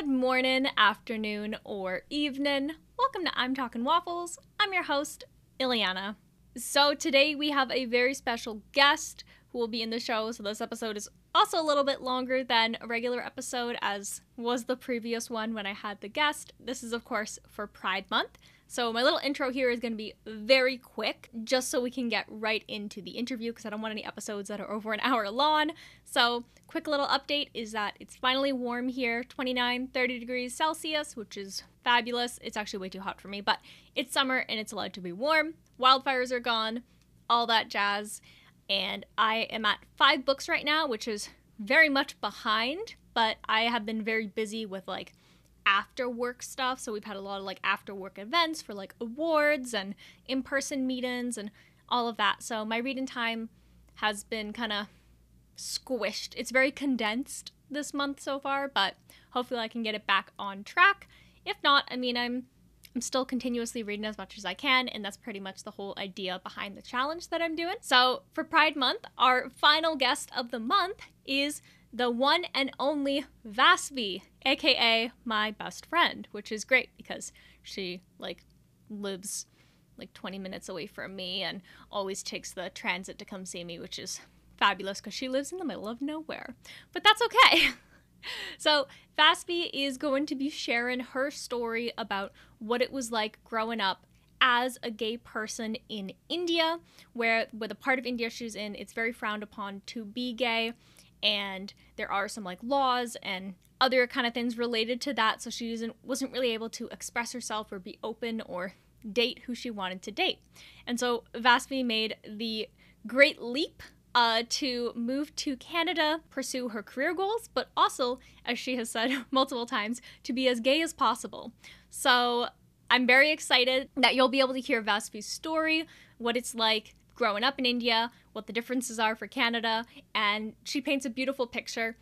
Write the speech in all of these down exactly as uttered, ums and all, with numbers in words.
Good morning, afternoon, or evening. Welcome to I'm Talkin' Waffles. I'm your host, Ileana. So today we have a very special guest who will be in the show, so this episode is also a little bit longer than a regular episode, as was the previous one when I had the guest. This is, of course, for Pride Month. So my little intro here is going to be very quick, just so we can get right into the interview, because I don't want any episodes that are over an hour long. So quick little update is that it's finally warm here, twenty-nine, thirty degrees Celsius, which is fabulous. It's actually way too hot for me, but it's summer and it's allowed to be warm. Wildfires are gone, all that jazz. And I am at five books right now, which is very much behind, but I have been very busy with like after work stuff. So we've had a lot of like after work events for like awards and in-person meetings and all of that. So my reading time has been kind of squished. It's very condensed this month so far, but hopefully I can get it back on track. If not, I mean, I'm I'm still continuously reading as much as I can, and that's pretty much the whole idea behind the challenge that I'm doing. So for Pride Month, our final guest of the month is the one and only Vasvi, aka my best friend, which is great because she like lives like twenty minutes away from me and always takes the transit to come see me, which is fabulous because she lives in the middle of nowhere. But that's okay. So Vasvi is going to be sharing her story about what it was like growing up as a gay person in India, where with a part of India she's in, it's very frowned upon to be gay, and there are some like laws and other kind of things related to that, so she isn't, wasn't really able to express herself or be open or date who she wanted to date. And so Vasvi made the great leap Uh, to move to Canada, pursue her career goals, but also, as she has said multiple times, to be as gay as possible. So I'm very excited that you'll be able to hear Vasvi's story, what it's like growing up in India, what the differences are for Canada, and she paints a beautiful picture.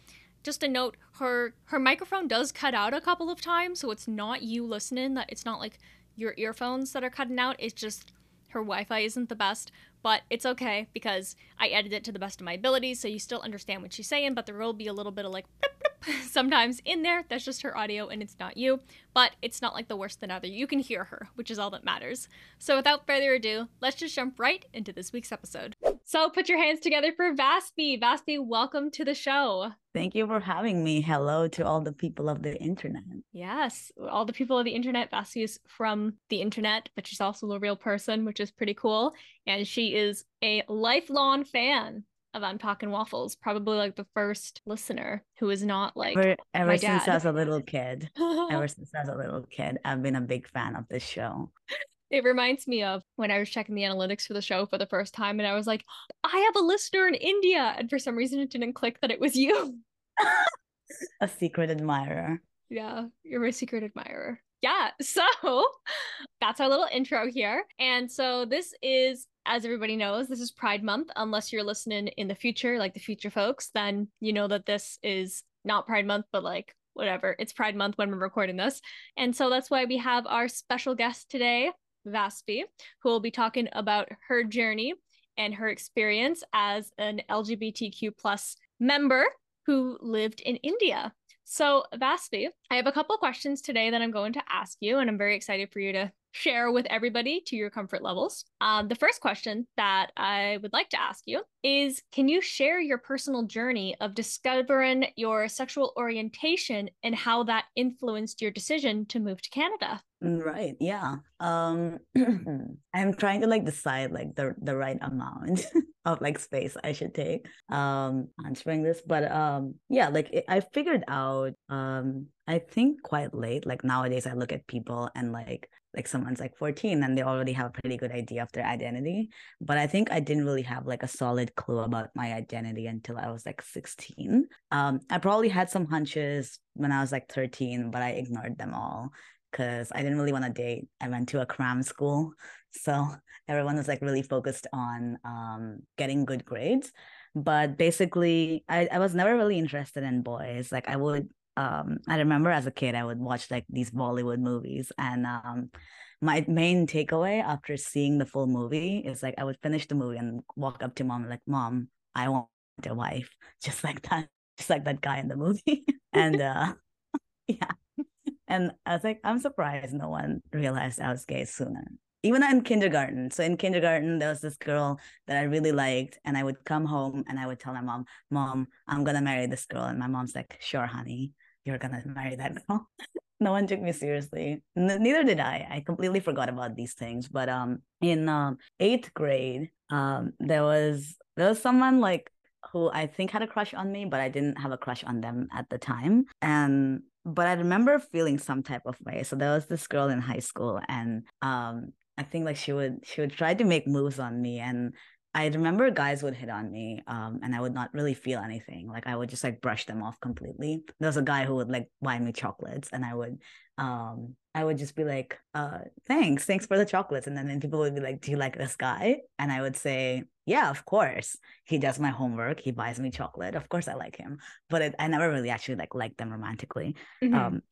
Just a note, her her microphone does cut out a couple of times, so it's not you listening, that it's not like your earphones that are cutting out, it's just her Wi-Fi isn't the best, but it's okay because I edit it to the best of my abilities, so you still understand what she's saying, but there will be a little bit of like blip, blip, sometimes in there. That's just her audio and it's not you, but it's not like the worst than other. You can hear her, which is all that matters. So without further ado, let's just jump right into this week's episode. So put your hands together for Vasvi. Vasvi, welcome to the show. Thank you for having me. Hello to all the people of the internet. Yes, all the people of the internet. Vasvi is from the internet, but she's also a real person, which is pretty cool. And she is a lifelong fan of I'm Talkin' Waffles, probably like the first listener who is not like ever, ever since dad. I was a little kid. Ever since I was a little kid, I've been a big fan of this show. It reminds me of when I was checking the analytics for the show for the first time, and I was like, I have a listener in India. And for some reason, it didn't click that it was you. A secret admirer. Yeah, you're my secret admirer. Yeah, so that's our little intro here. And so this is, as everybody knows, this is Pride Month. Unless you're listening in the future, like the future folks, then you know that this is not Pride Month, but like, whatever. It's Pride Month when we're recording this. And so that's why we have our special guest today, Vasvi, who will be talking about her journey and her experience as an L G B T Q plus member who lived in India. So Vasvi, I have a couple questions today that I'm going to ask you, and I'm very excited for you to share with everybody to your comfort levels. Um, the first question that I would like to ask you is, can you share your personal journey of discovering your sexual orientation and how that influenced your decision to move to Canada? Right. Yeah. Um, I'm trying to like decide like the, the right amount of like space I should take um, answering this. But um, yeah, like it, I figured out, um, I think quite late, like nowadays I look at people and like, like someone's like fourteen and they already have a pretty good idea of their identity. But I think I didn't really have like a solid clue about my identity until I was like sixteen. Um, I probably had some hunches when I was like thirteen, but I ignored them all, because I didn't really want to date. I went to a cram school, so everyone was like really focused on um, getting good grades. But basically, I, I was never really interested in boys. Like I would, um, I remember as a kid, I would watch like these Bollywood movies, and um, my main takeaway after seeing the full movie is like I would finish the movie and walk up to mom and like, Mom, I want a wife, just like that, just like that guy in the movie, and. Uh, Yeah. And I was like, I'm surprised no one realized I was gay sooner. Even in kindergarten. So in kindergarten, there was this girl that I really liked. And I would come home and I would tell my mom, Mom, I'm going to marry this girl. And my mom's like, sure, honey, you're going to marry that girl. No one took me seriously. N- neither did I. I completely forgot about these things. But um, in um, eighth grade, um, there was there was someone like who I think had a crush on me, but I didn't have a crush on them at the time. And but I remember feeling some type of way. So there was this girl in high school, and um, I think like she would she would try to make moves on me, and I remember guys would hit on me, um, and I would not really feel anything. Like I would just like brush them off completely. There was a guy who would like buy me chocolates, and I would, um, I would just be like, uh, thanks, thanks for the chocolates. And then, then people would be like, do you like this guy? And I would say, yeah, of course. He does my homework. He buys me chocolate. Of course I like him. But it, I never really actually like liked them romantically. Mm-hmm. Um,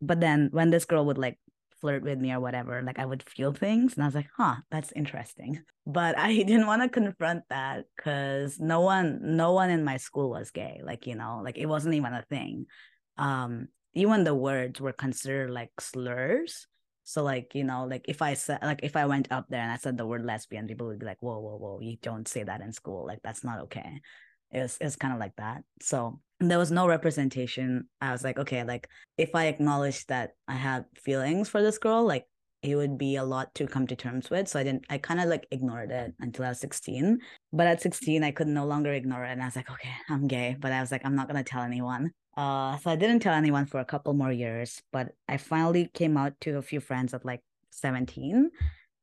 but then when this girl would like flirt with me or whatever, like I would feel things, and I was like, huh, that's interesting. But I didn't want to confront that because no one no one in my school was gay, like, you know, like it wasn't even a thing. Um even the words were considered like slurs. So like, you know, like if I said, like if I went up there and I said the word lesbian, people would be like, whoa whoa whoa, you don't say that in school, like that's not okay. It was, it was kind of like that. So there was no representation. I was like, okay, like if I acknowledged that I had feelings for this girl, like it would be a lot to come to terms with. So I didn't, I kind of like ignored it until I was sixteen. But at sixteen, I could no longer ignore it. And I was like, okay, I'm gay. But I was like, I'm not going to tell anyone. Uh, so I didn't tell anyone for a couple more years. But I finally came out to a few friends at like seventeen.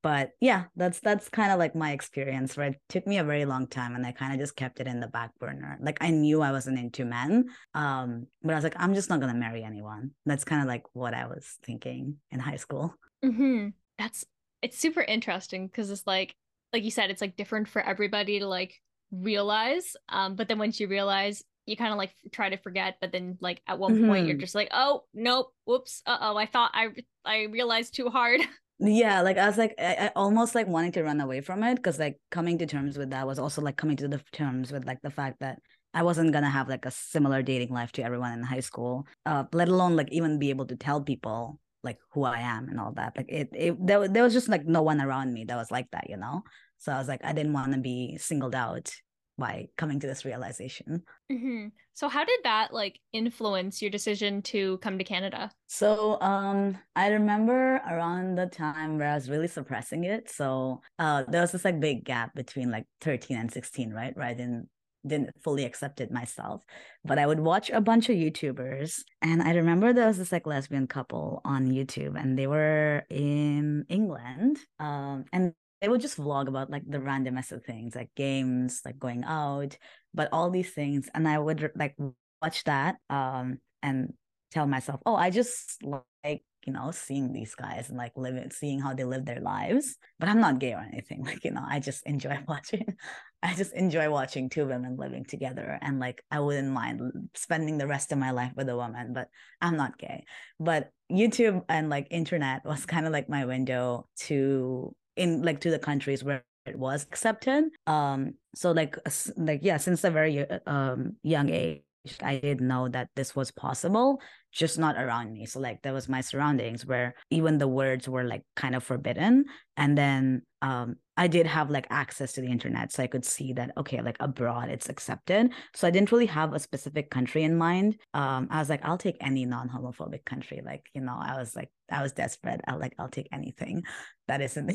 But yeah, that's that's kind of like my experience, right? It took me a very long time, and I kind of just kept it in the back burner. Like I knew I wasn't into men, um, but I was like, I'm just not going to marry anyone. That's kind of like what I was thinking in high school. Mm-hmm. That's, it's super interesting because it's like, like you said, it's like different for everybody to like realize. Um, but then once you realize, you kind of like try to forget, but then like at one mm-hmm. point you're just like, oh, nope, whoops, uh-oh, I thought I I realized too hard. Yeah, like I was like, I, I almost like wanting to run away from it because like coming to terms with that was also like coming to the terms with like the fact that I wasn't going to have like a similar dating life to everyone in high school, uh, let alone like even be able to tell people like who I am and all that. Like it, it there, there was just like no one around me that was like that, you know? So I was like, I didn't want to be singled out by coming to this realization. Mm-hmm. So how did that like influence your decision to come to Canada? So um, I remember around the time where I was really suppressing it. So uh, there was this like big gap between like thirteen and sixteen, right? Where I didn't, didn't fully accept it myself. But I would watch a bunch of YouTubers. And I remember there was this like lesbian couple on YouTube, and they were in England. Um, and they would just vlog about like the randomest of things, like games, like going out, but all these things. And I would like watch that um, and tell myself, oh, I just like, you know, seeing these guys and like living, seeing how they live their lives. But I'm not gay or anything. Like, you know, I just enjoy watching. I just enjoy watching two women living together. And like, I wouldn't mind spending the rest of my life with a woman, but I'm not gay. But YouTube and like internet was kind of like my window to... in like to the countries where it was accepted. Um, so like, like, yeah, since a very um young age, I did know that this was possible, just not around me. So like there was my surroundings where even the words were like kind of forbidden. And then um, I did have like access to the internet. So I could see that, okay, like abroad it's accepted. So I didn't really have a specific country in mind. Um, I was like, I'll take any non-homophobic country. Like, you know, I was like, I was desperate. I like, I'll take anything that isn't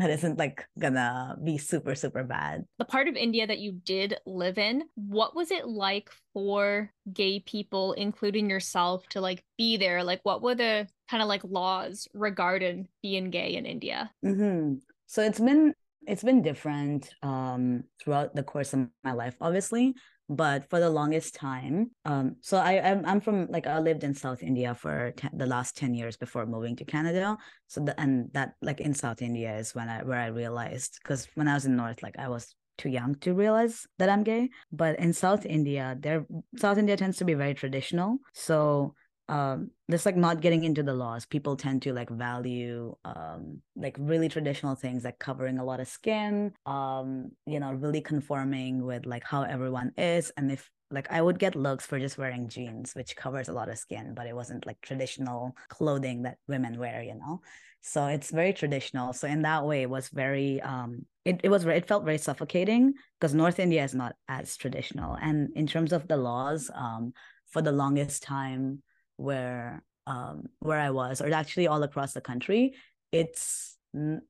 that isn't like gonna be super, super bad. The part of India that you did live in, what was it like for gay people, including yourself, to like be there? Like what were the kind of like laws regarding being gay in India? Mm-hmm. So it's been, it's been different um, throughout the course of my life, obviously. But for the longest time, um, so I, I'm, I'm from, like, I lived in South India for ten, the last ten years before moving to Canada. So, the, and that, like, in South India is when I, where I realized, because when I was in North, like, I was too young to realize that I'm gay. But in South India, there, South India tends to be very traditional. So, um, there's, like, not getting into the laws. People tend to, like, value, um, like, really traditional things, like covering a lot of skin, um, you know, really conforming with, like, how everyone is. And if Like I would get looks for just wearing jeans, which covers a lot of skin, but it wasn't like traditional clothing that women wear, you know? So it's very traditional. So in that way, it was very, um, it, it was, it felt very suffocating because North India is not as traditional. And in terms of the laws, um, for the longest time where, um, where I was, or actually all across the country, it's, n-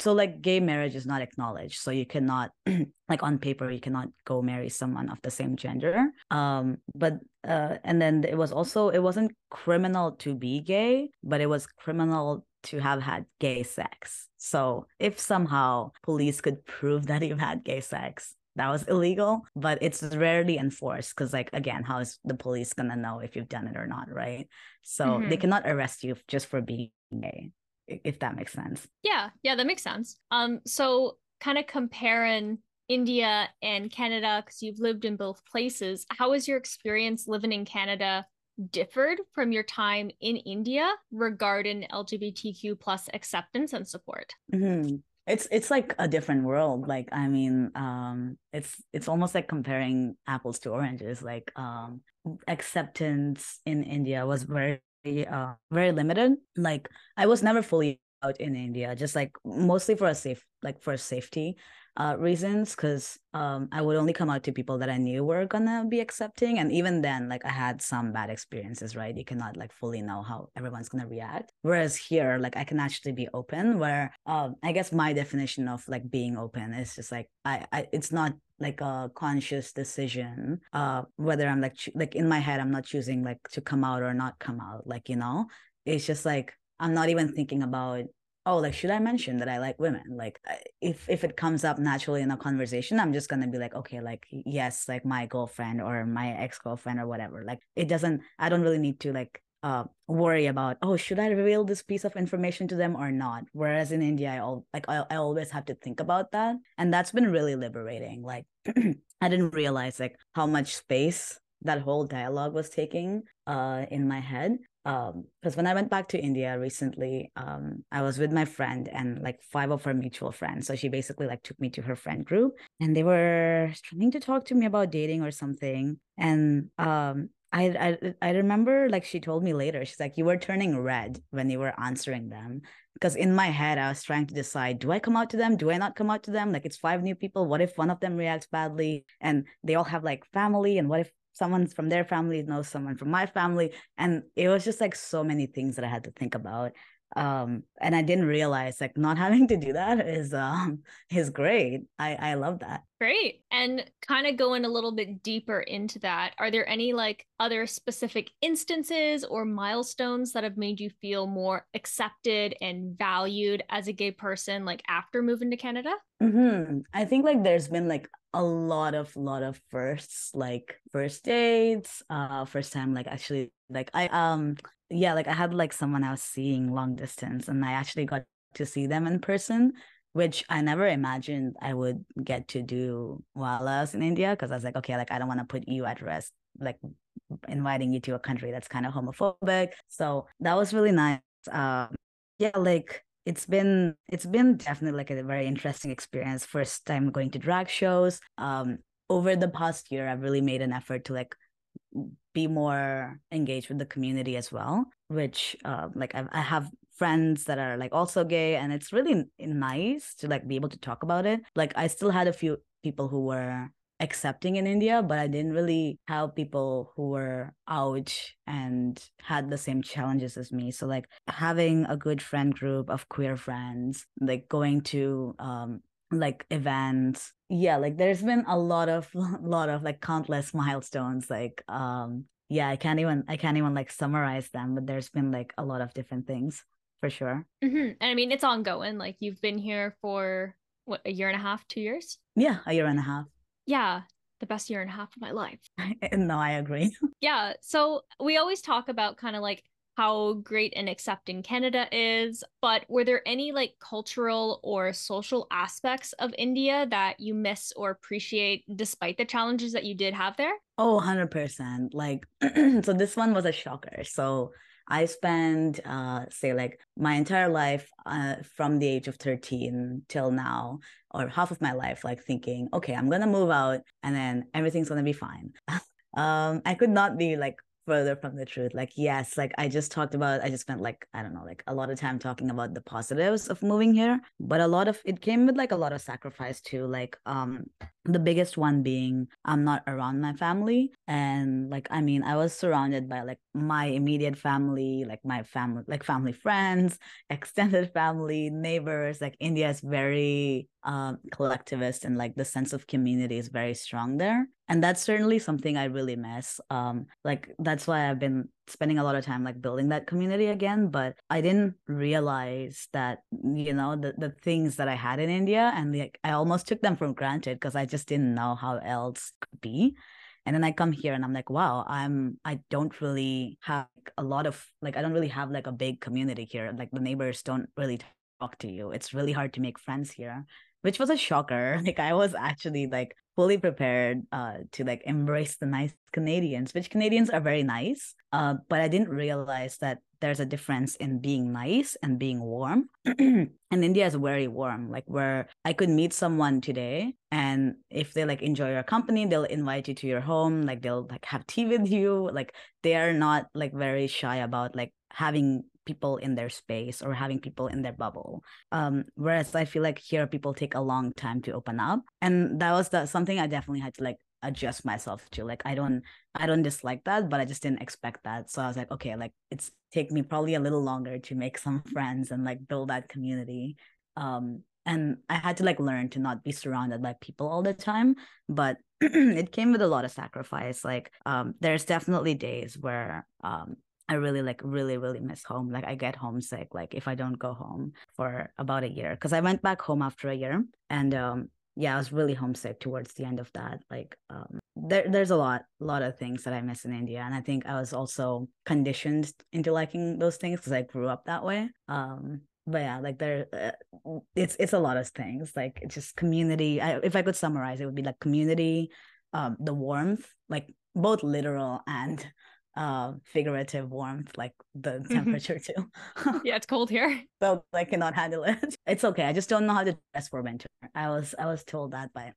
so like gay marriage is not acknowledged. So you cannot like on paper, you cannot go marry someone of the same gender. Um, but, uh, and then it was also, it wasn't criminal to be gay, but it was criminal to have had gay sex. So if somehow police could prove that you've had gay sex, that was illegal, but it's rarely enforced because, like, again, how is the police going to know if you've done it or not, right? So mm-hmm. they cannot arrest you just for being gay, if that makes sense. Yeah, yeah, that makes sense. Um, so kind of comparing India and Canada, because you've lived in both places, how has your experience living in Canada differed from your time in India regarding L G B T Q plus acceptance and support? Mm-hmm. It's it's like a different world. Like, I mean, um, it's it's almost like comparing apples to oranges. Like, um, acceptance in India was very Uh, very limited. Like I was never fully out in India, just like mostly for a safe, like for safety uh, reasons, because um, I would only come out to people that I knew were gonna be accepting, and even then, like I had some bad experiences, right? You cannot like fully know how everyone's gonna react. Whereas here, like I can actually be open. Where um, I guess my definition of like being open is just like I, I it's not like a conscious decision, uh, whether I'm like, cho- like in my head, I'm not choosing like to come out or not come out, like, you know, it's just like, I'm not even thinking about, oh, like, should I mention that I like women? Like, if if it comes up naturally in a conversation, I'm just going to be like, okay, like, yes, like my girlfriend or my ex-girlfriend or whatever, like, it doesn't, I don't really need to like, uh, worry about, oh, should I reveal this piece of information to them or not? Whereas in India, I all like I, I always have to think about that, and that's been really liberating. Like I didn't realize like how much space that whole dialogue was taking uh in my head. Um, because when I went back to India recently, um, I was with my friend and like five of her mutual friends. So she basically like took me to her friend group, and they were trying to talk to me about dating or something, and um. I, I I remember like she told me later, she's like, you were turning red when you were answering them, because in my head I was trying to decide, do I come out to them, do I not come out to them, like it's five new people, what if one of them reacts badly and they all have like family, and what if someone from their family knows someone from my family, and it was just like so many things that I had to think about. Um, and I didn't realize like not having to do that is um is great. I, I love that. Great. And kind of going a little bit deeper into that, are there any like other specific instances or milestones that have made you feel more accepted and valued as a gay person, like after moving to Canada? Mm-hmm. I think like there's been like a lot of lot of firsts, like first dates, uh, first time like actually like I um. Yeah, like I had like someone I was seeing long distance, and I actually got to see them in person, which I never imagined I would get to do while I was in India, because I was like, okay, like I don't want to put you at risk, like inviting you to a country that's kind of homophobic. So that was really nice. Um, yeah, like it's been it's been definitely like a very interesting experience. First time going to drag shows. Um, over the past year, I've really made an effort to like be more engaged with the community as well, which uh, like I've, I have friends that are like also gay, and it's really nice to like be able to talk about it. Like I still had a few people who were accepting in India, but I didn't really have people who were out and had the same challenges as me. So like having a good friend group of queer friends, like going to um like events. Yeah, like there's been a lot of lot of like countless milestones, like um yeah I can't even I can't even like summarize them, but there's been like a lot of different things for sure. Mm-hmm. And I mean it's ongoing, like you've been here for what, a year and a half, two years? Yeah, a year and a half. Yeah, the best year and a half of my life. No, I agree. Yeah, so we always talk about kind of like how great and accepting Canada is, but were there any like cultural or social aspects of India that you miss or appreciate despite the challenges that you did have there? Oh, one hundred percent. Like, so this one was a shocker. So I spent, uh, say like my entire life uh, from the age of thirteen till now, or half of my life, like thinking, okay, I'm going to move out and then everything's going to be fine. Um, I could not be like further from the truth. Like, yes, like I just talked about, I just spent like, I don't know, like a lot of time talking about the positives of moving here, but a lot of it came with like a lot of sacrifice too. Like, um, the biggest one being I'm not around my family. And like, I mean, I was surrounded by like my immediate family, like my family, like family friends, extended family, neighbors. Like India is very um, collectivist, and like the sense of community is very strong there. And that's certainly something I really miss. Um, like that's why I've been spending a lot of time like building that community again. But I didn't realize that, you know, the, the things that I had in India, and like I almost took them for granted because I just didn't know how else could be. And then I come here and I'm like, wow, I'm, I don't really have a lot of, like, I don't really have like a big community here. Like the neighbors don't really talk to you. It's really hard to make friends here, which was a shocker. Like I was actually like fully prepared uh, to like embrace the nice Canadians, which Canadians are very nice. Uh, but I didn't realize that there's a difference in being nice and being warm. And India is very warm, like where I could meet someone today, and if they like enjoy your company, they'll invite you to your home. Like they'll like have tea with you. Like they are not like very shy about like having people in their space or having people in their bubble. Um, whereas I feel like here people take a long time to open up. And that was the, something I definitely had to like adjust myself to. Like I don't I don't dislike that, but I just didn't expect that. So I was like, okay, like it's take me probably a little longer to make some friends and like build that community. Um, and I had to like learn to not be surrounded by people all the time. But it came with a lot of sacrifice. Like um, there's definitely days where um, I really like really, really miss home. Like I get homesick, like if I don't go home for about a year, because I went back home after a year. And um, yeah, I was really homesick towards the end of that. Like um, there, there's a lot, lot of things that I miss in India. And I think I was also conditioned into liking those things because I grew up that way. Um, but yeah, like there, uh, it's, it's a lot of things, like it's just community. I, if I could summarize, it would be like community, um, the warmth, like both literal and Uh, figurative warmth, like the temperature too. Yeah, it's cold here. So I cannot handle it. It's okay. I just don't know how to dress for winter. I was I was told that by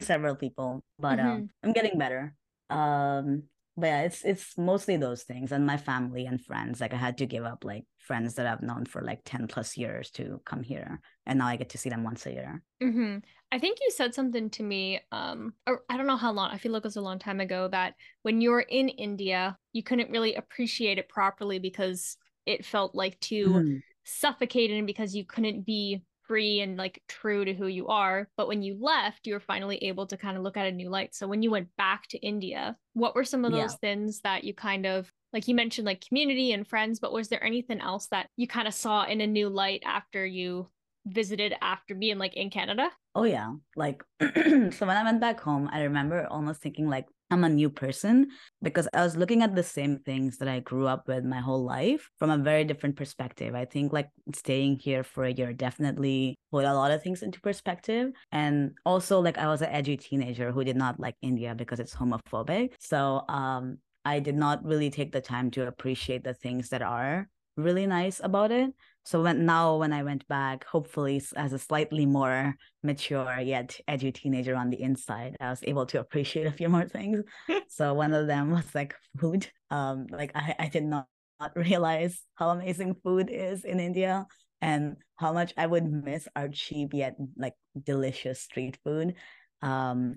several people, but mm-hmm. um, I'm getting better. Um, but yeah, it's it's mostly those things and my family and friends. Like I had to give up like friends that I've known for like ten plus years to come here, and now I get to see them once a year. Mm-hmm. I think you said something to me, um, or I don't know how long, I feel like it was a long time ago, that when you were in India, you couldn't really appreciate it properly because it felt like too mm-hmm. suffocated, and because you couldn't be free and like true to who you are. But when you left, you were finally able to kind of look at a new light. So when you went back to India, what were some of those yeah. things that you kind of, like you mentioned like community and friends, but was there anything else that you kind of saw in a new light after you visited after being like in Canada? Oh yeah, like so when I went back home, I remember almost thinking like I'm a new person, because I was looking at the same things that I grew up with my whole life from a very different perspective. I think like staying here for a year definitely put a lot of things into perspective. And also like I was an edgy teenager who did not like India because it's homophobic. So um, I did not really take the time to appreciate the things that are really nice about it. So when, now when I went back, hopefully as a slightly more mature yet edgy teenager on the inside, I was able to appreciate a few more things. So one of them was like food. Um, like I, I did not, not realize how amazing food is in India and how much I would miss our cheap yet like delicious street food. Um,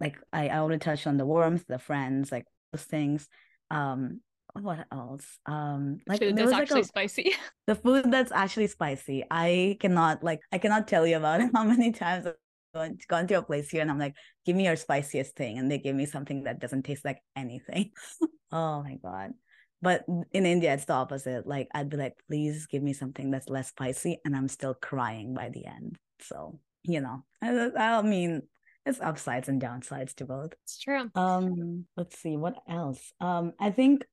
like I, I already touched on the warmth, the friends, like those things. Um, What else? Um, like food that's actually like a, spicy. The food that's actually spicy. I cannot like I cannot tell you about it. How many times I've gone to a place here and I'm like, give me your spiciest thing, and they give me something that doesn't taste like anything. Oh my god! But in India, it's the opposite. Like I'd be like, please give me something that's less spicy, and I'm still crying by the end. So you know, I, I mean. It's upsides and downsides to both. It's true. Um, let's see what else. Um, I think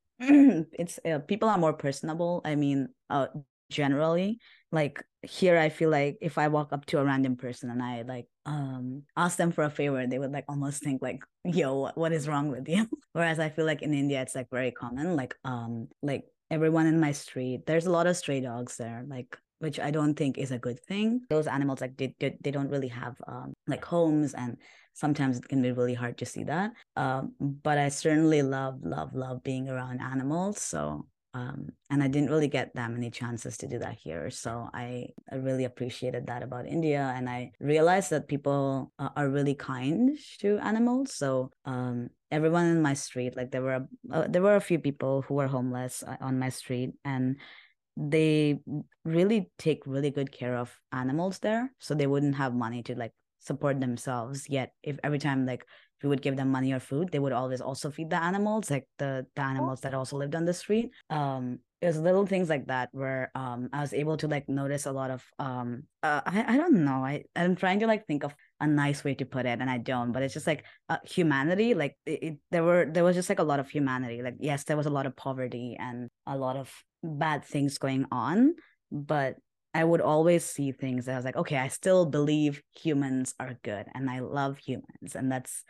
it's uh, people are more personable. I mean, uh, generally, like here, I feel like if I walk up to a random person and I like um ask them for a favor, they would like almost think like, "Yo, what, what is wrong with you?" Whereas I feel like in India, it's like very common. Like um, like everyone in my street, there's a lot of stray dogs there. Like which I don't think is a good thing. Those animals, like they, they, they don't really have um, like homes, and sometimes it can be really hard to see that. Um, but I certainly love, love, love being around animals. So, um, and I didn't really get that many chances to do that here. So I, I really appreciated that about India. And I realized that people uh, are really kind to animals. So um, everyone in my street, like there were, uh, there were a few people who were homeless on my street, and they really take really good care of animals there. So they wouldn't have money to like support themselves, yet if every time like we would give them money or food, they would always also feed the animals, like the, the animals that also lived on the street. Um, it was little things like that where um I was able to like notice a lot of um uh, I, I don't know I I'm trying to like think of a nice way to put it, and I don't, but it's just like uh, humanity. Like it, it, there were there was just like a lot of humanity. Like yes, there was a lot of poverty and a lot of bad things going on, but I would always see things that I was like, okay, I still believe humans are good and I love humans. And that's,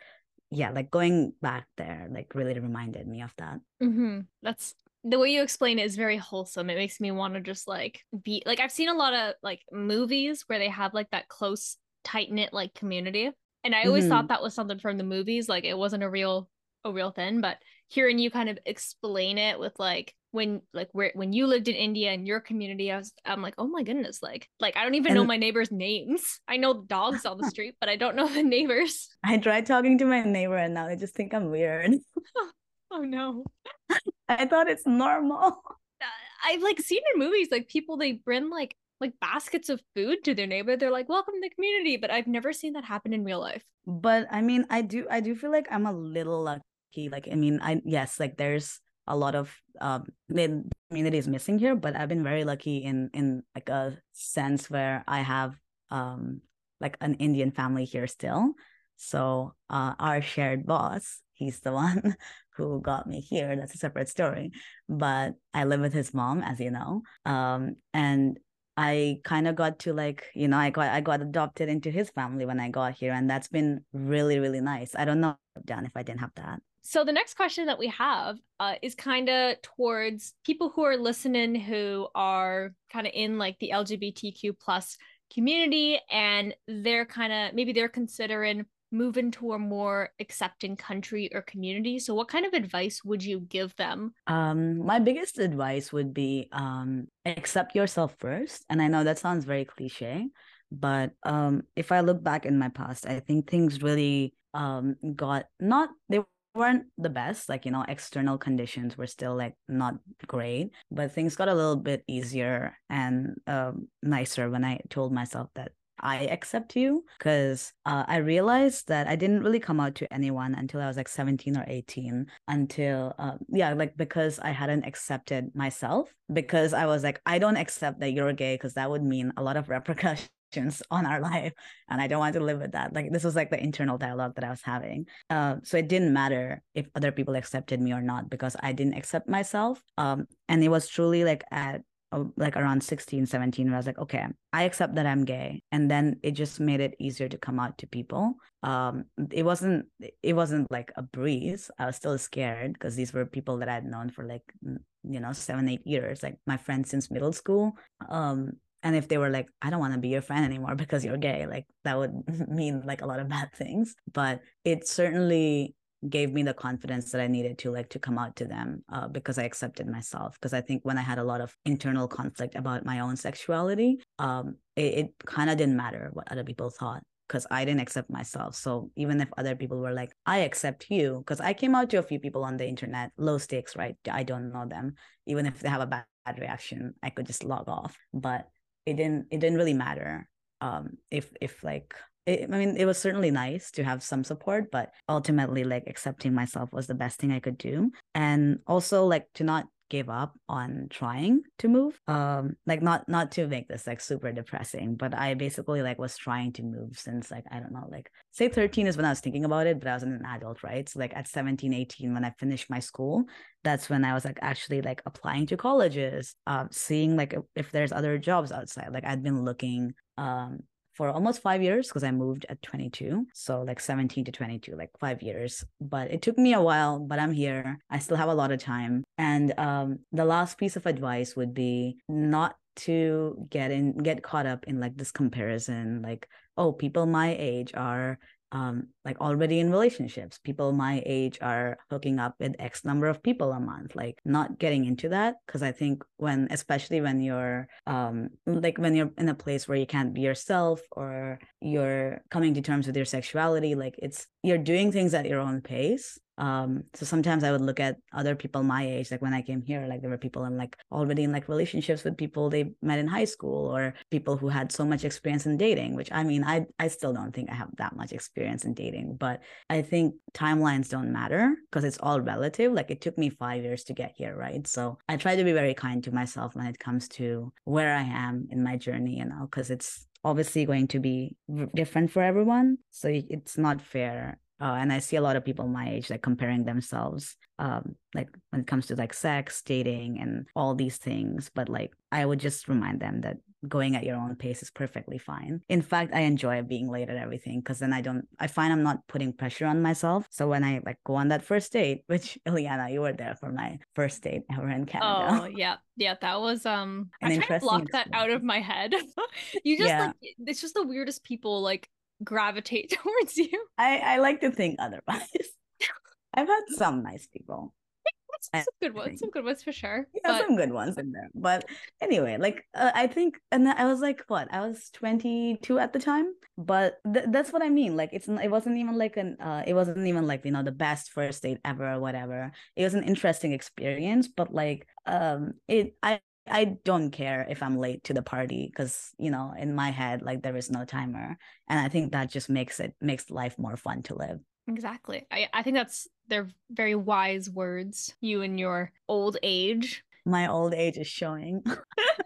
yeah, like going back there, like really reminded me of that. Mm-hmm. That's, the way you explain it is very wholesome. It makes me want to just like be, like I've seen a lot of like movies where they have like that close, tight-knit like community. And I always mm-hmm. thought that was something from the movies. Like it wasn't a real, a real thing, but hearing you kind of explain it with like, when like where when you lived in India and your community, I was I'm like, oh my goodness, like like I don't even and, know my neighbors' names. I know dogs on the street, but I don't know the neighbors. I tried talking to my neighbor and now they just think I'm weird. Oh no. I thought it's normal. I've like seen in movies like people, they bring like like baskets of food to their neighbor. They're like, welcome to the community, but I've never seen that happen in real life. But I mean, I do I do feel like I'm a little lucky. Like I mean, I yes, like there's a lot of um, the community is missing here, but I've been very lucky in in like a sense where I have um, like an Indian family here still. So uh, our shared boss, he's the one who got me here. That's a separate story. But I live with his mom, as you know, um, and I kind of got to like, you know, I got I got adopted into his family when I got here, and that's been really, really nice. I don't know, Dan, if I didn't have that. So the next question that we have uh, is kind of towards people who are listening, who are kind of in like the L G B T Q plus community, and they're kind of, maybe they're considering moving to a more accepting country or community. So what kind of advice would you give them? Um, my biggest advice would be um, accept yourself first. And I know that sounds very cliche, but um, if I look back in my past, I think things really um, got not, they weren't the best, like, you know, external conditions were still like not great, but things got a little bit easier and um, nicer when I told myself that I accept you, because uh, I realized that I didn't really come out to anyone until I was like seventeen or eighteen, until uh, yeah like because I hadn't accepted myself, because I was like, I don't accept that you're gay, because that would mean a lot of repercussions on our life, and I don't want to live with that. Like this was like the internal dialogue that I was having. Uh, so it didn't matter if other people accepted me or not, because I didn't accept myself. Um, and it was truly like at uh, like around sixteen, seventeen, where I was like, okay, I accept that I'm gay, and then it just made it easier to come out to people. Um, it wasn't it wasn't like a breeze. I was still scared, because these were people that I had known for like, you know, seven, eight years, like my friends since middle school. Um, And if they were like, I don't want to be your friend anymore because you're gay, like that would mean like a lot of bad things. But it certainly gave me the confidence that I needed to like to come out to them uh, because I accepted myself. Because I think when I had a lot of internal conflict about my own sexuality, um, it, it kind of didn't matter what other people thought, because I didn't accept myself. So even if other people were like, I accept you, because I came out to a few people on the internet, low stakes, right? I don't know them. Even if they have a bad, bad reaction, I could just log off. But It didn't. It didn't really matter. Um, if if like, it, I mean, it was certainly nice to have some support, but ultimately, like, accepting myself was the best thing I could do, and also like to not give up on trying to move. Um, like not not to make this like super depressing, but I basically like was trying to move since like, I don't know, like say thirteen is when I was thinking about it, but I was an adult, right? So like at seventeen, eighteen, when I finished my school, that's when I was like actually like applying to colleges, uh, seeing like if there's other jobs outside. Like I'd been looking um, for almost five years because I moved at twenty-two. So like seventeen to twenty-two, like five years. But it took me a while, but I'm here. I still have a lot of time. And um, the last piece of advice would be not to get in, get caught up in like this comparison, like, oh, people my age are um, like already in relationships. People my age are hooking up with X number of people a month, like not getting into that. Cause I think when, especially when you're um, like when you're in a place where you can't be yourself or you're coming to terms with your sexuality, like it's, you're doing things at your own pace. Um, so sometimes I would look at other people my age, like when I came here, like there were people in like already in like relationships with people they met in high school or people who had so much experience in dating, which I mean, I, I still don't think I have that much experience in dating, but I think timelines don't matter because it's all relative. Like it took me five years to get here. Right. So I try to be very kind to myself when it comes to where I am in my journey, you know, because it's obviously going to be different for everyone. So it's not fair. Uh, and I see a lot of people my age like comparing themselves, um, like when it comes to like sex, dating, and all these things. But like I would just remind them that going at your own pace is perfectly fine. In fact, I enjoy being late at everything because then I don't, I find I'm not putting pressure on myself. So when I like go on that first date, which Ileana, you were there for my first date ever in Canada. Oh yeah. Yeah. That was, um, I try to block that out of my head. You just yeah. like, it's just the weirdest people like gravitate towards you. I, I like to think otherwise. I've had some nice people. Some good ones, some good ones for sure. Yeah, but... some good ones in there. But anyway, like uh, I think, and I was like, what? I was twenty-two at the time, but th- that's what I mean. Like it's, it wasn't even like an, uh, it wasn't even like you know the best first date ever or whatever. It was an interesting experience, but like um, it, I. I don't care if I'm late to the party because, you know, in my head, like there is no timer. And I think that just makes it makes life more fun to live. Exactly. I, I think that's they're very wise words. You and your old age. My old age is showing.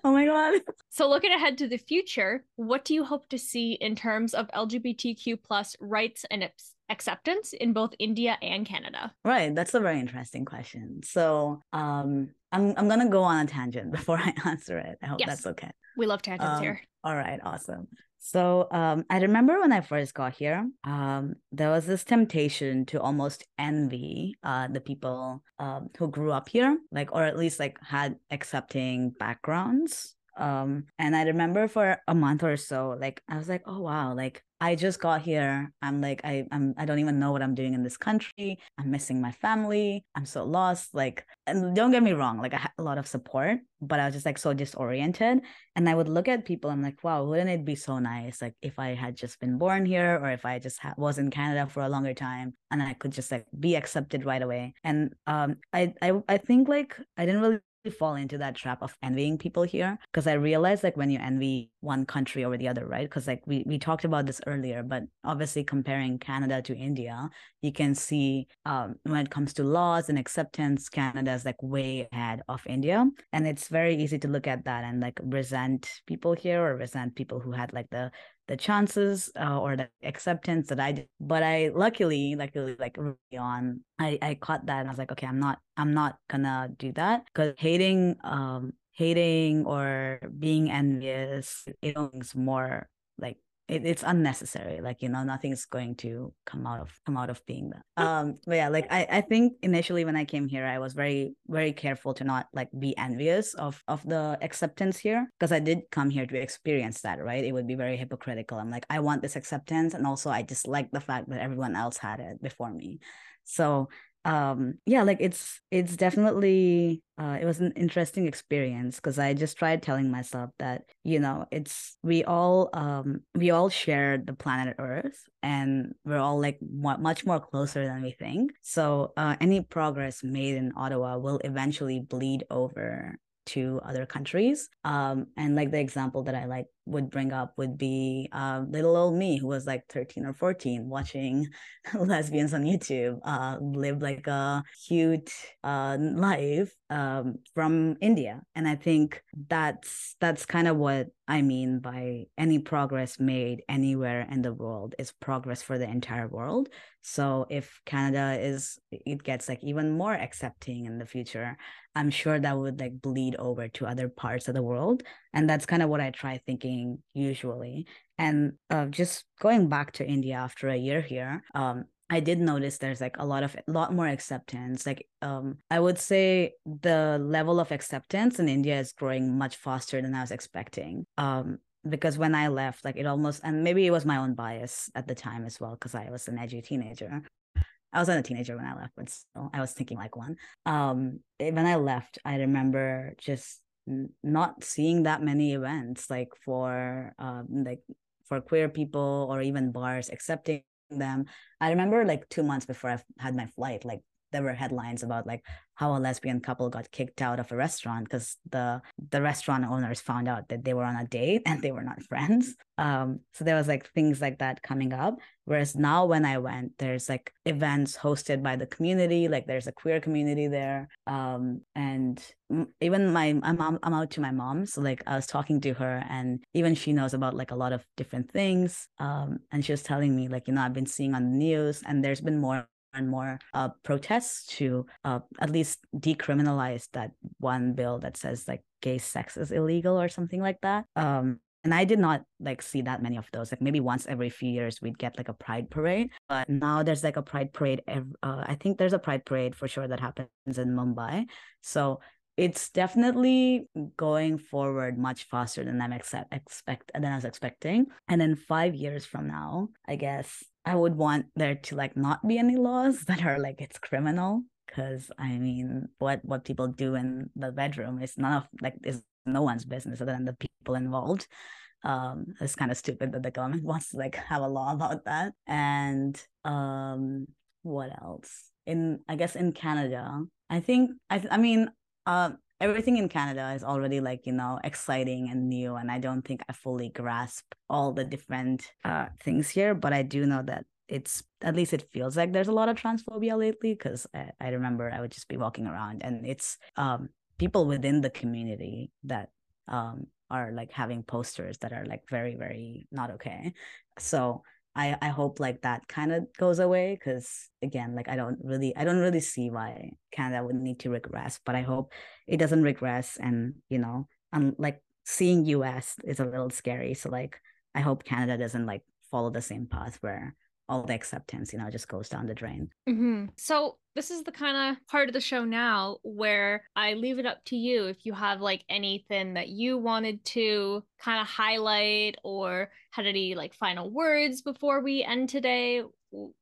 Oh, my God. So looking ahead to the future, what do you hope to see in terms of L G B T Q plus rights and eps- acceptance in both India and Canada? Right. That's a very interesting question. So um, I'm I'm going to go on a tangent before I answer it. I hope yes. that's okay. We love tangents um, here. All right. Awesome. So um, I remember when I first got here, um, there was this temptation to almost envy uh, the people um, who grew up here, like, or at least like had accepting backgrounds. Um, and I remember for a month or so, like, I was like, oh, wow, like, I just got here. I'm like, I I'm, I don't even know what I'm doing in this country. I'm missing my family. I'm so lost. Like, and don't get me wrong. Like I had a lot of support, but I was just like so disoriented. And I would look at people. I'm like, wow, wouldn't it be so nice? Like if I had just been born here or if I just ha- was in Canada for a longer time and I could just like be accepted right away. And um, I, I, I think like I didn't really fall into that trap of envying people here because I realized like when you envy one country over the other, right? Because like we we talked about this earlier, but obviously comparing Canada to India, you can see um, when it comes to laws and acceptance, Canada is like way ahead of India, and it's very easy to look at that and like resent people here or resent people who had like the the chances uh, or the acceptance that I did. But I luckily, luckily, like early on, I, I caught that and I was like, okay, I'm not, I'm not gonna do that because hating, um, hating or being envious, it is more like it, it's unnecessary. Like you know, nothing's going to come out of come out of being that. Um, but yeah, like I, I think initially when I came here, I was very, very careful to not like be envious of of the acceptance here because I did come here to experience that, right? It would be very hypocritical. I'm like, I want this acceptance, and also I dislike the fact that everyone else had it before me. So um, yeah, like it's it's definitely. Uh, it was an interesting experience because I just tried telling myself that, you know, it's we all um, we all share the planet Earth and we're all like m- much more closer than we think. So uh, any progress made in Ottawa will eventually bleed over to other countries. Um, and like the example that I like would bring up would be uh, little old me who was like thirteen or fourteen watching lesbians on YouTube uh, live like a cute uh, life um, from India. And I think that's that's kind of what I mean by any progress made anywhere in the world is progress for the entire world. So if Canada is, it gets like even more accepting in the future, I'm sure that would like bleed over to other parts of the world. And that's kind of what I try thinking usually. And uh, just going back to India after a year here, um, I did notice there's like a lot of a lot more acceptance. Like um, I would say the level of acceptance in India is growing much faster than I was expecting. Um, because when I left, like it almost, and maybe it was my own bias at the time as well, because I was an edgy teenager. I wasn't a teenager when I left, but still, I was thinking like one. Um, when I left, I remember just not seeing that many events like for um, like for queer people or even bars accepting them. I remember like two months before I had my flight, like there were headlines about like how a lesbian couple got kicked out of a restaurant because the the restaurant owners found out that they were on a date and they were not friends. Um, so there was like things like that coming up. Whereas now when I went, there's like events hosted by the community, like there's a queer community there. Um, and even my mom, I'm out to my mom. So like I was talking to her and even she knows about like a lot of different things. Um, and she was telling me like, you know, I've been seeing on the news and there's been more and more uh, protests to uh, at least decriminalize that one bill that says like gay sex is illegal or something like that. Um, and I did not like see that many of those. Like maybe once every few years we'd get like a pride parade, but now there's like a pride parade. Ev- uh, I think there's a pride parade for sure that happens in Mumbai. So it's definitely going forward much faster than I'm accept- expect than I was expecting. And then five years from now, I guess I would want there to like not be any laws that are like it's criminal, because I mean what what people do in the bedroom is none of like is no one's business other than the people involved. Um, it's kind of stupid that the government wants to like have a law about that. And um, what else? In I guess in Canada, I think I I mean. Uh, everything in Canada is already like, you know, exciting and new. And I don't think I fully grasp all the different uh, things here. But I do know that it's, at least it feels like there's a lot of transphobia lately, because I, I remember I would just be walking around and it's um, people within the community that um, are like having posters that are like very, very not okay. So I, I hope like that kind of goes away, because again, like I don't really I don't really see why Canada would need to regress, but I hope it doesn't regress. And you know, I'm like seeing U S is a little scary, so like I hope Canada doesn't like follow the same path where all the acceptance, you know, just goes down the drain. Mm-hmm. So this is the kind of part of the show now where I leave it up to you if you have like anything that you wanted to kind of highlight or had any like final words before we end today.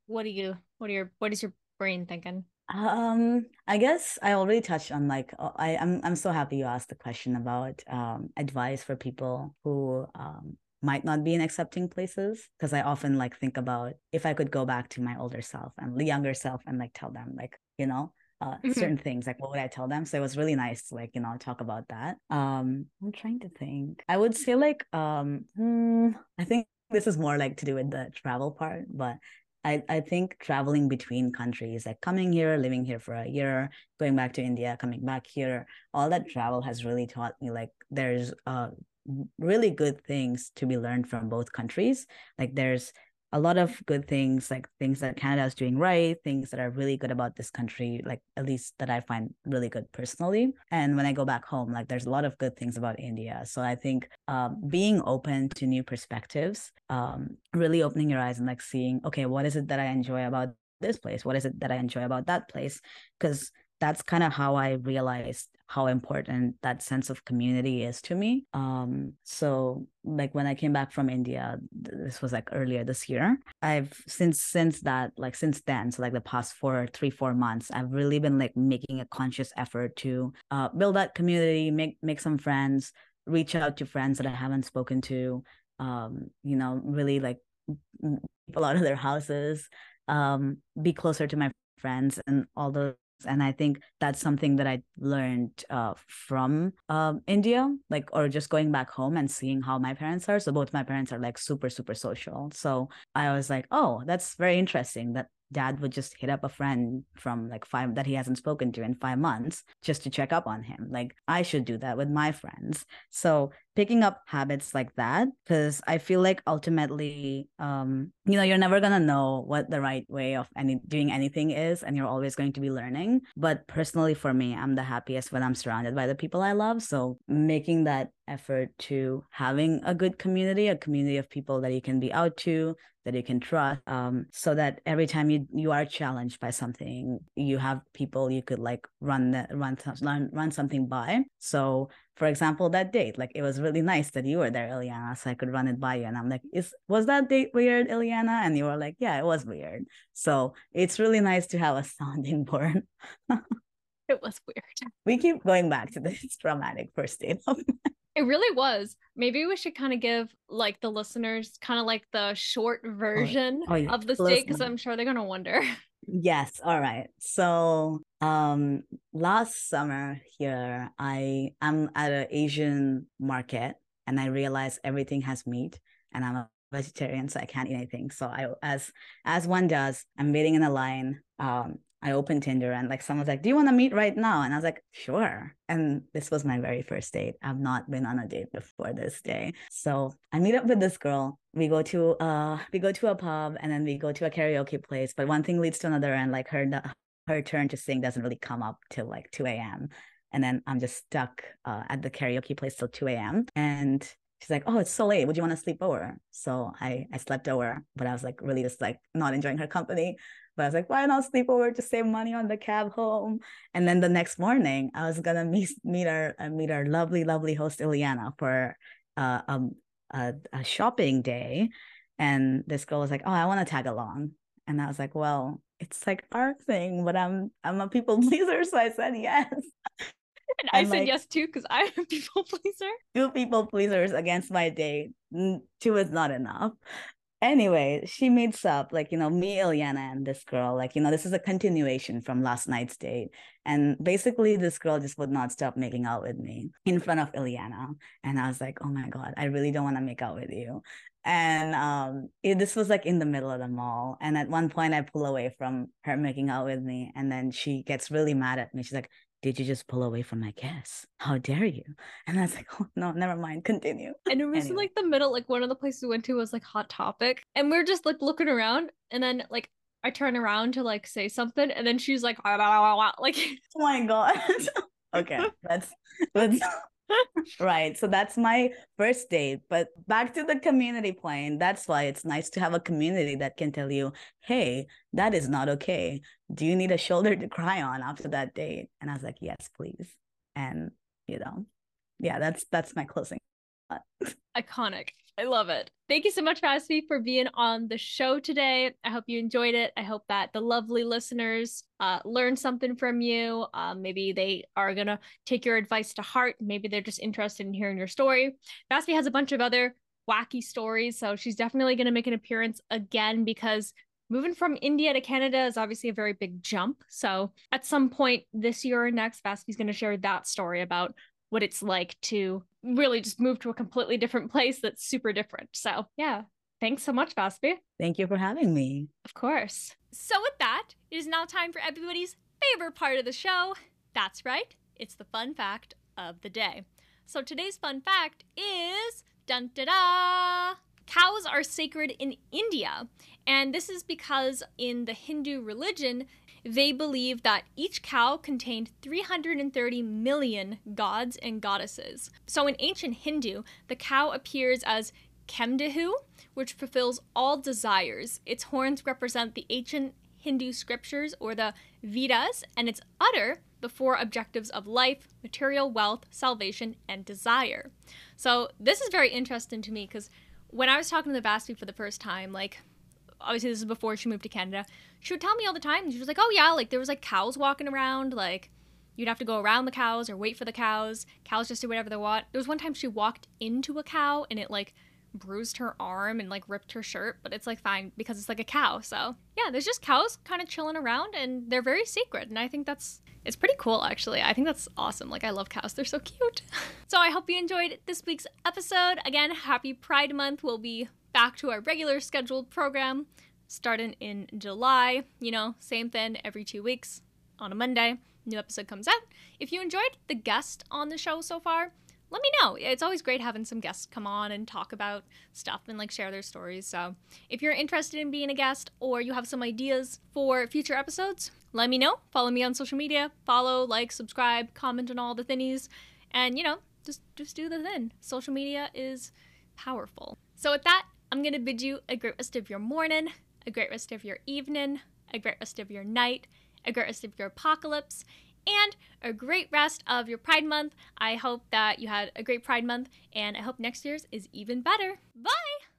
What do you, what are your, what is your brain thinking? Um, I guess I already touched on like, I, I'm, I'm so happy you asked the question about um, advice for people who, um, might not be in accepting places, because I often like think about if I could go back to my older self and the younger self and like tell them like, you know, uh, mm-hmm. certain things, like what would I tell them? So it was really nice to like, you know, talk about that. Um, I'm trying to think. I would say like, um, hmm, I think this is more like to do with the travel part, but I, I think traveling between countries, like coming here, living here for a year, going back to India, coming back here, all that travel has really taught me like there's uh really good things to be learned from both countries. Like there's a lot of good things, like things that Canada is doing right, things that are really good about this country, like at least that I find really good personally. And when I go back home, like there's a lot of good things about India. So I think um, being open to new perspectives, um, really opening your eyes and like seeing, okay, what is it that I enjoy about this place? What is it that I enjoy about that place? Because that's kind of how I realized how important that sense of community is to me. Um, so like when I came back from India, th- this was like earlier this year, I've since, since that, like since then, so like the past four, three, four months, I've really been like making a conscious effort to uh, build that community, make, make some friends, reach out to friends that I haven't spoken to, um, you know, really like people out of their houses, um, be closer to my friends and all those. And I think that's something that I learned uh, from uh, India, like, or just going back home and seeing how my parents are. So both my parents are like super, super social. So I was like, oh, that's very interesting that dad would just hit up a friend from like five that he hasn't spoken to in five months just to check up on him. Like I should do that with my friends. So picking up habits like that, because I feel like ultimately, um, you know, you're never going to know what the right way of any doing anything is, and you're always going to be learning. But personally for me, I'm the happiest when I'm surrounded by the people I love. So making that effort to having a good community, a community of people that you can be out to, that you can trust, um, so that every time you, you are challenged by something, you have people you could like run that run, run run something by. So for example, that date, like it was really nice that you were there, Ileana, so I could run it by you. And I'm like, is was that date weird, Ileana? And you were like, yeah, it was weird. So it's really nice to have a sounding board. It was weird. We keep going back to this traumatic first date. It really was. Maybe we should kind of give like the listeners kind of like the short version oh, yeah. of this Listen. date, because I'm sure they're going to wonder. Yes. All right. So um, last summer here, I am at an Asian market and I realized everything has meat and I'm a vegetarian, so I can't eat anything. So I, as, as one does, I'm waiting in a line. Um, I opened Tinder and like someone's like, do you want to meet right now? And I was like, sure. And this was my very first date. I've not been on a date before this day. So I meet up with this girl. We go to uh we go to a pub and then we go to a karaoke place. But one thing leads to another, and like her her turn to sing doesn't really come up till like two a.m. And then I'm just stuck uh, at the karaoke place till two a.m. And she's like, oh, it's so late. Would you want to sleep over? So I, I slept over, but I was like really just like not enjoying her company. But I was like, why not sleep over to save money on the cab home? And then the next morning, I was going to meet, meet our uh, meet our lovely, lovely host, Ileana, for uh, um, a, a shopping day. And this girl was like, oh, I want to tag along. And I was like, well, it's like our thing, but I'm I'm a people pleaser. So I said yes. And I and said like, yes too, because I'm a people pleaser. Two people pleasers against my date. Two is not enough. Anyway, she meets up, like, you know, me, Ileana, and this girl, like, you know, this is a continuation from last night's date. And basically this girl just would not stop making out with me in front of Ileana. And I was like, oh my God, I really don't want to make out with you. And um, it, this was like in the middle of the mall. And at one point I pull away from her making out with me. And then she gets really mad at me. She's like, did you just pull away from my kiss? How dare you? And I was like, oh, no, never mind. Continue. And it was anyway. like the middle, like one of the places we went to was like Hot Topic. And we we're just like looking around. And then like I turn around to like say something. And then she's like, wah, wah, wah, wah. Like, oh my God. Okay. That's, that's right. So that's my first date. But back to the community plane. That's why it's nice to have a community that can tell you, hey, that is not okay. Do you need a shoulder to cry on after that date? And I was like, yes, please. And, you know, yeah, that's that's my closing. Iconic. I love it. Thank you so much, Vasvi, for being on the show today. I hope you enjoyed it. I hope that the lovely listeners uh, learned something from you. Uh, maybe they are going to take your advice to heart. Maybe they're just interested in hearing your story. Vasvi has a bunch of other wacky stories, so she's definitely going to make an appearance again, because moving from India to Canada is obviously a very big jump. So at some point this year or next, Vasvi's going to share that story about what it's like to really just move to a completely different place that's super different. So yeah, thanks so much, Vasvi. Thank you for having me. Of course. So with that, it is now time for everybody's favorite part of the show. That's right. It's the fun fact of the day. So today's fun fact is, dun-da-da! Cows are sacred in India, and this is because in the Hindu religion, they believe that each cow contained three hundred thirty million gods and goddesses. So in ancient Hindu, the cow appears as Kemdihu, which fulfills all desires. Its horns represent the ancient Hindu scriptures, or the Vedas, and its udder, the four objectives of life, material wealth, salvation, and desire. So this is very interesting to me, because when I was talking to the Vasvi for the first time, like, obviously this is before she moved to Canada, she would tell me all the time, she was like, oh yeah, like there was like cows walking around, like you'd have to go around the cows or wait for the cows. Cows just do whatever they want. There was one time she walked into a cow and it like bruised her arm and like ripped her shirt, but it's like fine because it's like a cow. So yeah, there's just cows kind of chilling around and they're very sacred. And I think that's, it's pretty cool actually. I think that's awesome. Like I love cows. They're so cute. So I hope you enjoyed this week's episode. Again, happy Pride Month. We'll be back to our regular scheduled program starting in July. You know, same thing every two weeks on a Monday. New episode comes out. If you enjoyed the guest on the show so far, let me know. It's always great having some guests come on and talk about stuff and like share their stories. So if you're interested in being a guest or you have some ideas for future episodes, let me know. Follow me on social media. Follow, like, subscribe, comment on all the thingies. And, you know, just just do that then. Social media is powerful. So with that, I'm gonna bid you a great rest of your morning, a great rest of your evening, a great rest of your night, a great rest of your apocalypse, and a great rest of your Pride Month. I hope that you had a great Pride Month, and I hope next year's is even better. Bye!